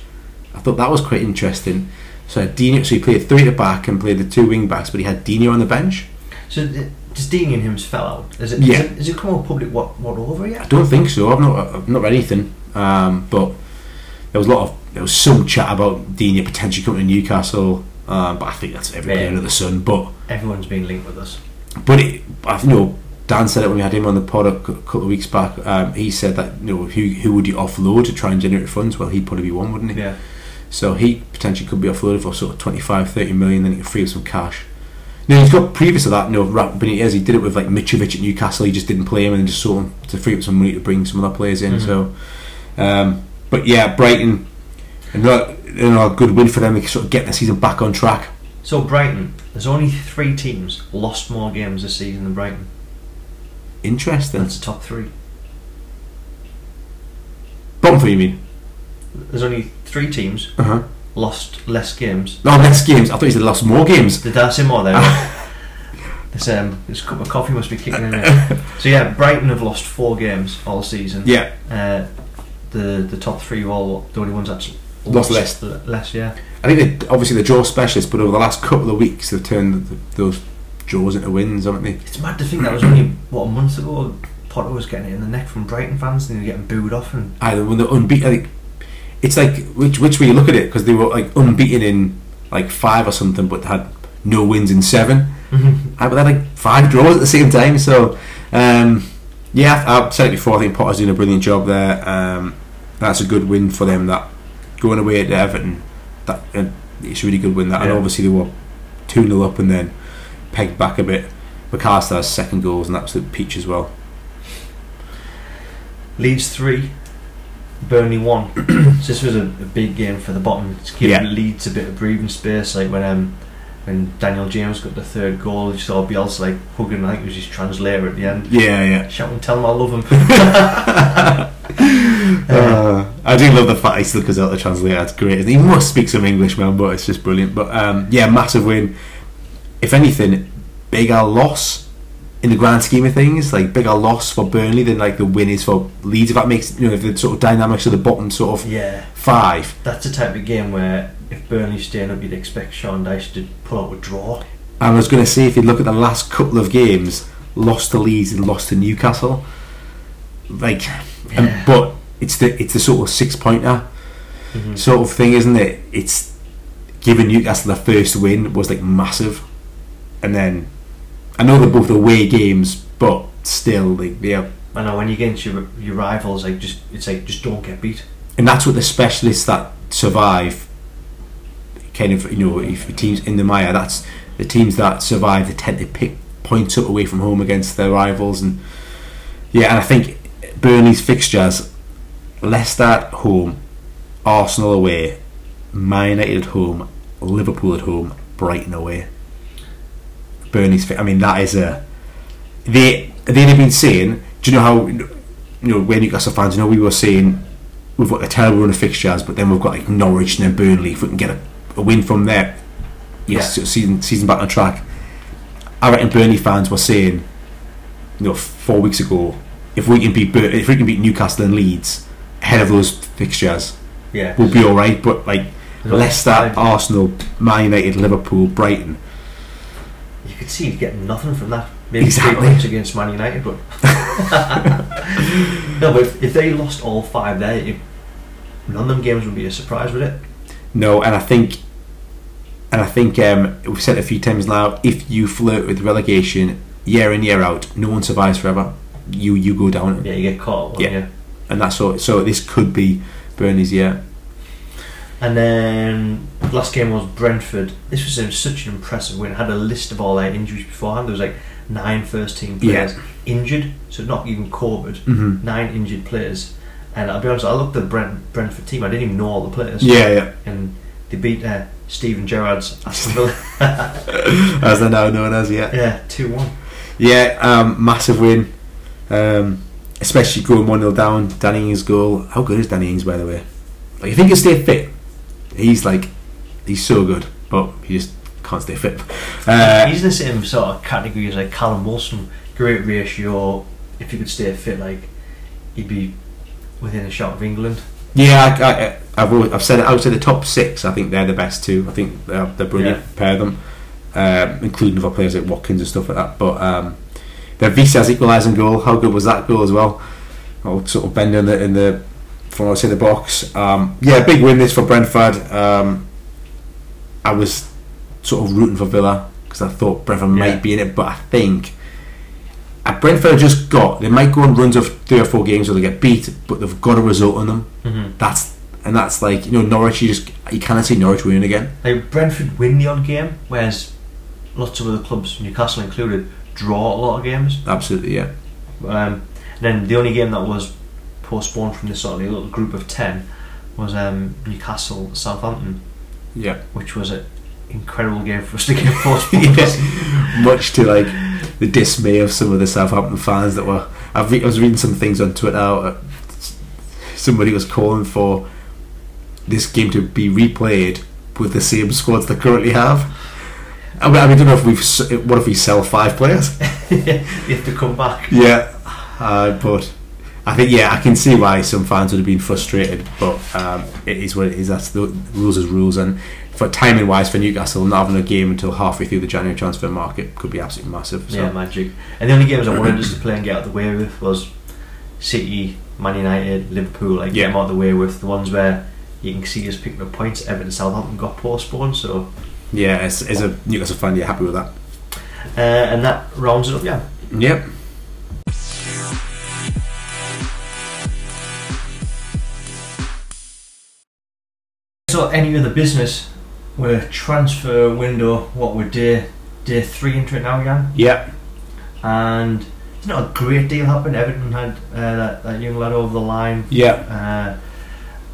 I thought that was quite interesting. So Dino, so he played three at the back and played the two wing backs, but he had Dino on the bench. So does Dino and him fell out? Is it? Yeah. Has it come out public what over yet? I don't think so. I've not read anything. But there was some chat about Dino potentially coming to Newcastle. But I think that's every player under the sun. But everyone's been linked with us. But Dan said it when we had him on the pod a couple of weeks back. He said that who would you offload to try and generate funds? Well, he'd probably be one, wouldn't he? Yeah. So he potentially could be offloaded for sort of 25-30 million, then he could free up some cash. Now he's got previous to that, Benitez, he did it with like Mitrovic at Newcastle. He just didn't play him and just sold him to free up some money to bring some other players in. So, but yeah, Brighton, another good win for them. They can sort of get the season back on track. So Brighton, there's only 3 teams lost more games this season than Brighton. Interesting. That's the top 3. Bottom 3, you mean? There's only 3 teams lost less games. No, less games. I thought you said lost more games. Did I say more there? This cup of coffee must be kicking in it. So yeah, Brighton have lost 4 games all season. Yeah. The top 3 were all the only ones that's lost less. Yeah. I think obviously they're draw specialists, but over the last couple of weeks they've turned those draws into wins, haven't they? It's mad to think that was only a month ago Potter was getting it in the neck from Brighton fans and they were getting booed off. And they're unbeaten. It's like which way you look at it, because they were like unbeaten in like 5 or something, but had no wins in 7. But they had like 5 draws at the same time. So I've said it before, I think Potter's doing a brilliant job there. That's a good win for them, that going away to Everton. It's a really good win that, and obviously they were 2-0 up and then pegged back a bit. McAllister's second goal was an absolute peach as well. Leeds 3, Burnley 1. So this was a big game for the bottom. It's giving Leeds a bit of breathing space. Like when Daniel James got the 3rd goal, you saw Bielsa like hugging, I think it was his translator at the end. Yeah. Shout and tell him I love him. I do love the fact he still goes out the translator. It's great. He must speak some English, man, but it's just brilliant. But massive win. If anything, bigger loss in the grand scheme of things, like bigger loss for Burnley than like the win is for Leeds. If that makes if the sort of dynamics of the bottom sort of 5. That's the type of game where if Burnley's staying up, you'd expect Sean Dyche to pull out a draw. I was going to say, if you look at the last couple of games, lost to Leeds and lost to Newcastle, but. It's the sort of 6-pointer sort of thing, isn't it? It's giving Newcastle the first win was like massive, and then I know they're both away games, but still, I know when you get against your rivals, just don't get beat, and that's what the specialists that survive, kind of if teams in the mire, that's the teams that survive. They tend to pick points up away from home against their rivals, and I think Burnley's fixtures. Leicester at home, Arsenal away, Man United at home, Liverpool at home, Brighton away. Burnley's. I mean, that is a. They'd have been saying, do you know how when Newcastle fans we were saying we've got a terrible run of fixtures, but then we've got like Norwich and then Burnley. If we can get a win from there, season back on track. I reckon Burnley fans were saying, 4 weeks ago, if we can beat Newcastle and Leeds ahead of those fixtures, we'll be alright. But Leicester, Arsenal, Man United, Liverpool, Brighton, you could see you'd get nothing from that. Maybe 3 points against Man United, but No, but if they lost all five there, none of them games would be a surprise, would it? No, and I think we've said it a few times now, if you flirt with relegation year in, year out, no one survives forever. You go down. Yeah, you get caught. Yeah. And that's so this could be Burnley's year. And then last game was Brentford. This was such an impressive win. I had a list of all their injuries beforehand. There was like 9 first team players injured, so not even covered. Mm-hmm. 9 injured players. And I'll be honest, I looked at the Brentford team, I didn't even know all the players. Yeah. And they beat Steven Gerrard's Aston Villa. As they're now known as, yeah. Yeah, 2-1. Yeah, massive win. Especially going 1-0 down. Danny Ings' goal. How good is Danny Ings, by the way? Like, if he can stay fit, he's so good, but he just can't stay fit. He's in the same sort of category as like Callum Wilson. Great ratio. If he could stay fit, like, he'd be within a shot of England. Yeah, I've said it. I would say the top 6. I think they're the best 2. I think they're brilliant. Yeah. Pair them, including other players like Watkins and stuff like that. But then Visa's equalising goal. How good was that goal as well? Sort of bending in the from outside the box. Big win this for Brentford. I was sort of rooting for Villa because I thought Brentford might be in it, but I think Brentford just got, they might go on runs of 3 or 4 games where they get beat, but they've got a result on them. Mm-hmm. That's like, you know, Norwich, you can't see Norwich winning again. Like, Brentford win the odd game, whereas lots of other clubs, Newcastle included, draw a lot of games. Absolutely, yeah. And then the only game that was postponed from this sort of little group of 10 was Newcastle Southampton. Yeah, which was an incredible game for us to get postponed. Much to like the dismay of some of the Southampton fans that were. I was reading some things on Twitter. Somebody was calling for this game to be replayed with the same squads they currently have. I mean, I don't know if we've. What if we sell 5 players? You have to come back. Yeah, but I think I can see why some fans would have been frustrated, but it is what it is. That's the rules is rules, and for timing wise for Newcastle, not having a game until halfway through the January transfer market could be absolutely massive. So. Yeah, magic. And the only games I wanted us to play and get out of the way with was City, Man United, Liverpool. Like get them out of the way with the ones where you can see us picking up points. Everton, Southampton got postponed, so yeah, as a Newcastle fan, you're happy with that. And that rounds it up. Yeah. Yep. So any other business, we're transfer window, what we're day 3 into it now, Jan? Yeah. And it's not a great deal happened. Everton had that young lad over the line. Yeah.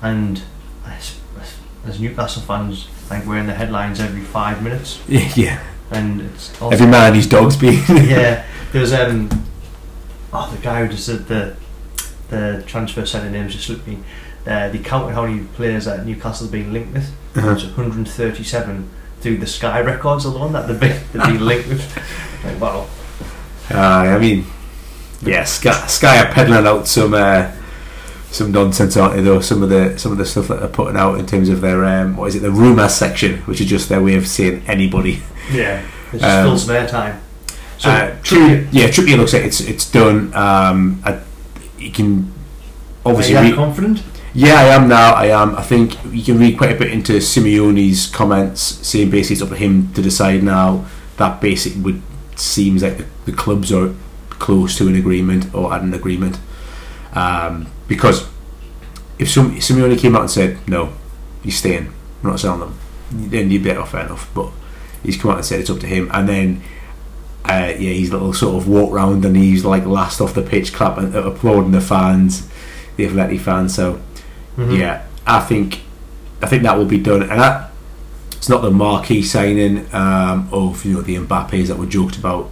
And as Newcastle fans, like, we're in the headlines every 5 minutes. Yeah. And it's also every man his dog's being. Yeah. There's the guy who just said the transfer centre names just slipped me. They counted how many players that Newcastle have been linked with. Uh-huh. It's 137 through the Sky records alone that they've been linked with. Like, wow. I mean, yeah, Sky are peddling out some nonsense, aren't they? Though some of the stuff that they're putting out in terms of their the rumours section, which is just their way of saying anybody. Yeah, it just fills their time. So Trippier looks like it's done. You can obviously. Are you confident? Yeah, I am. I think you can read quite a bit into Simeone's comments, saying basically it's up to him to decide now. That basically seems like the clubs are close to an agreement or at an agreement. Because if Simeone came out and said, no, he's staying, we're not selling them, then you'd be like, oh, fair enough. But he's come out and said it's up to him. And then, he's a little sort of walk round and he's like last off the pitch, clapping, applauding the fans, the Atleti fans, so... Mm-hmm. Yeah, I think that will be done, and that it's not the marquee signing of the Mbappes that were joked about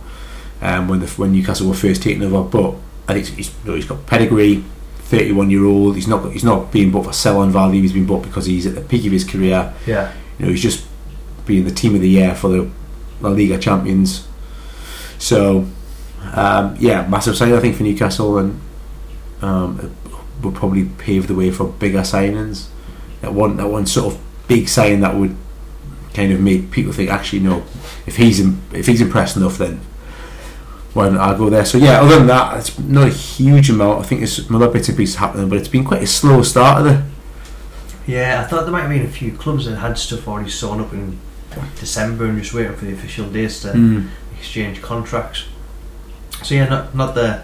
when Newcastle were first taken over. But I think he's got pedigree, 31-year-old. He's not being bought for sell-on value. He's been bought because he's at the peak of his career. Yeah, he's just being the team of the year for the La Liga champions. So massive signing I think for Newcastle, and would probably pave the way for bigger signings. That one sort of big sign that would kind of make people think, actually, no, if he's impressed enough, then when I go there. So yeah, other than that, it's not a huge amount. I think there's another bit of piece happening, but it's been quite a slow start of it. Yeah, I thought there might have been a few clubs that had stuff already sewn up in December and just waiting for the official days to exchange contracts. So yeah, not the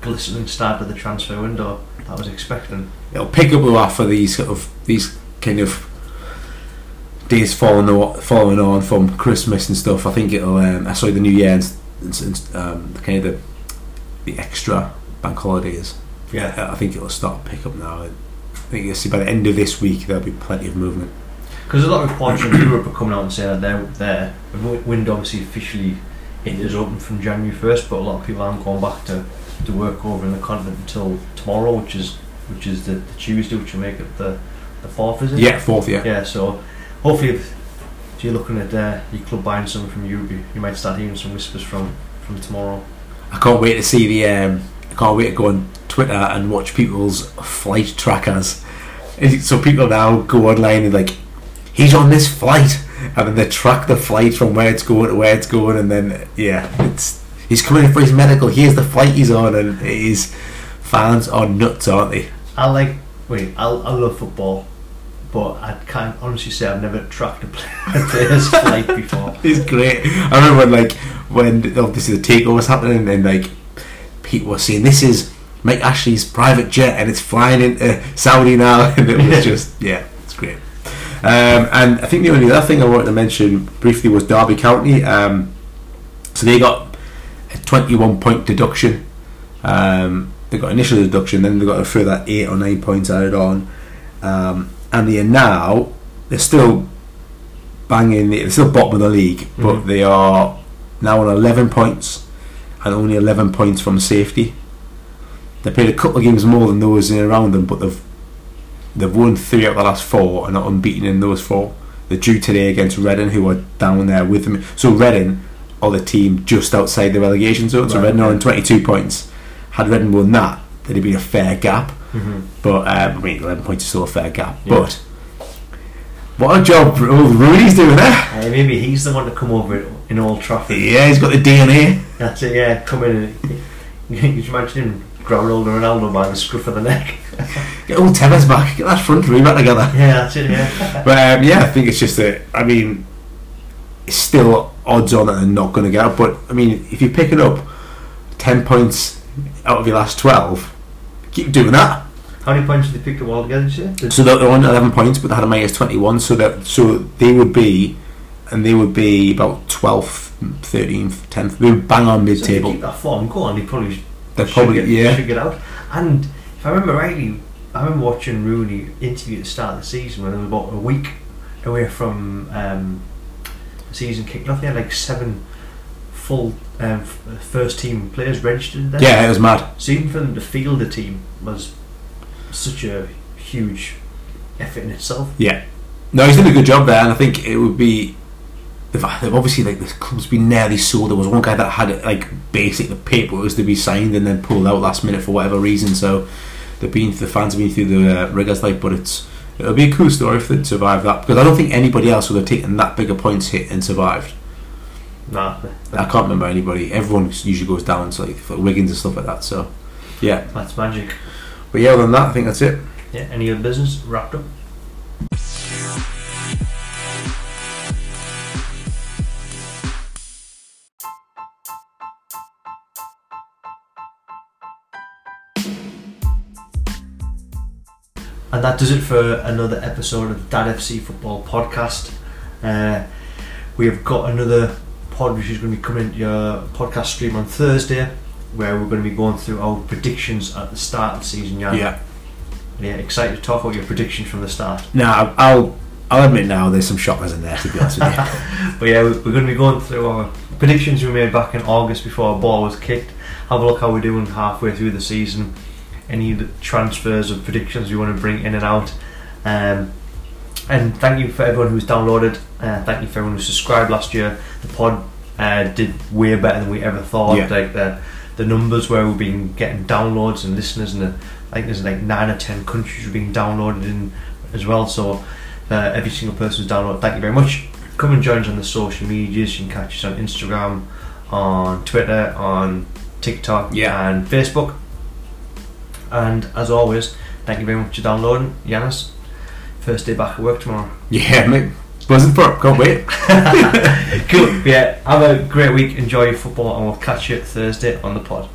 glistening start of the transfer window that I was expecting. It'll pick up after these kind of days following on from Christmas and stuff. I think it'll. The New Year and kind of the extra bank holidays. Yeah, I think it'll start to pick up now. I think you'll see by the end of this week there'll be plenty of movement. Because a lot of reports from Europe are coming out and saying that their window obviously officially it is open from January 1st, but a lot of people aren't going back to work over in the continent until tomorrow, which is the Tuesday, which will make it the 4th, is it? Yeah, 4th, yeah. Yeah, so hopefully if you're looking at your club buying something from Europe, you might start hearing some whispers from tomorrow. I can't wait to see I can't wait to go on Twitter and watch people's flight trackers. So people now go online and like, he's on this flight, and then they track the flight from where it's going to where it's going, and then he's coming in for his medical. Here's the flight he's on, and his fans are nuts, aren't they? I love football, but I can't honestly say I've never tracked a player's flight before. It's great. I remember when obviously the takeover was happening, and people were saying, "This is Mike Ashley's private jet and it's flying into Saudi now," and it was just it's great. And I think the only other thing I wanted to mention briefly was Derby County. So they got a 21 point deduction. They got initial deduction, then they got a further 8 or 9 points added on, and they're still banging, they're still bottom of the league, but they are now on 11 points and only 11 points from safety. They played a couple of games more than those in around them, but they've won 3 out of the last 4 and are unbeaten in those 4. They drew today against Reading, who are down there with them. So Reading are the team just outside the relegation zone. So Reading are on 22 points. Had Reading won that, there'd have been a fair gap. But 11 points is still a fair gap. Yeah. But what a job Rooney's doing there. Maybe he's the one to come over in Old Trafford. Yeah, he's got the DNA. That's it. Yeah, come in. You can imagine him. Grab old Ronaldo by the scruff of the neck. Get old Tevez back. Get that front three back together. Yeah, that's it. Yeah. But I think it's just that. I mean, it's still odds on that they're not going to get up. But I mean, if you're picking up 10 points out of your last 12, keep doing that. How many points did they pick up altogether this year? So they're on 11 points, but they had a -21. So they would be, and they would be about 12th, 13th, 10th. They would bang on mid-table. So if you keep that form going, they probably. They probably should get out. And if I remember rightly, I remember watching Rooney interview at the start of the season when they were about a week away from the season kicking off. They had 7 full first team players registered there. Yeah, it was mad. So even for them to field the team was such a huge effort in itself. Yeah, no, he's done a good job there, and I think it would be. They've obviously this club's been nearly sold. There was one guy that had the paper was to be signed and then pulled out last minute for whatever reason. So the fans have been through the rigours, but it'll be a cool story if they survive that, because I don't think anybody else would have taken that big a points hit and survived. Nah, I can't remember anybody. Everyone usually goes down to for Wiggins and stuff like that. So yeah, that's magic. But yeah, other than that, I think that's it. Yeah, any other business wrapped up? And that does it for another episode of Dad FC Football Podcast. We have got another pod which is going to be coming into your podcast stream on Thursday, where we're going to be going through our predictions at the start of the season. Yeah, excited to talk about your predictions from the start. Now, I'll admit now there's some shockers in there, to be honest with you. But yeah, we're going to be going through our predictions we made back in August before our ball was kicked. Have a look how we're doing halfway through the season. Any transfers or predictions you want to bring in and out, and thank you for everyone who's downloaded. Thank you for everyone who subscribed last year. The pod did way better than we ever thought. The numbers where we've been getting downloads and listeners, and I think there's 9 or 10 countries we've been downloaded in as well. So every single person who's downloaded, thank you very much. Come and join us on the social medias. You can catch us on Instagram, on Twitter, on TikTok, and Facebook. And as always, thank you very much for downloading, Yanis. First day back at work tomorrow. Yeah, mate. Buzzing for it. Can't wait. Cool. Yeah, have a great week. Enjoy your football, and we'll catch you Thursday on the pod.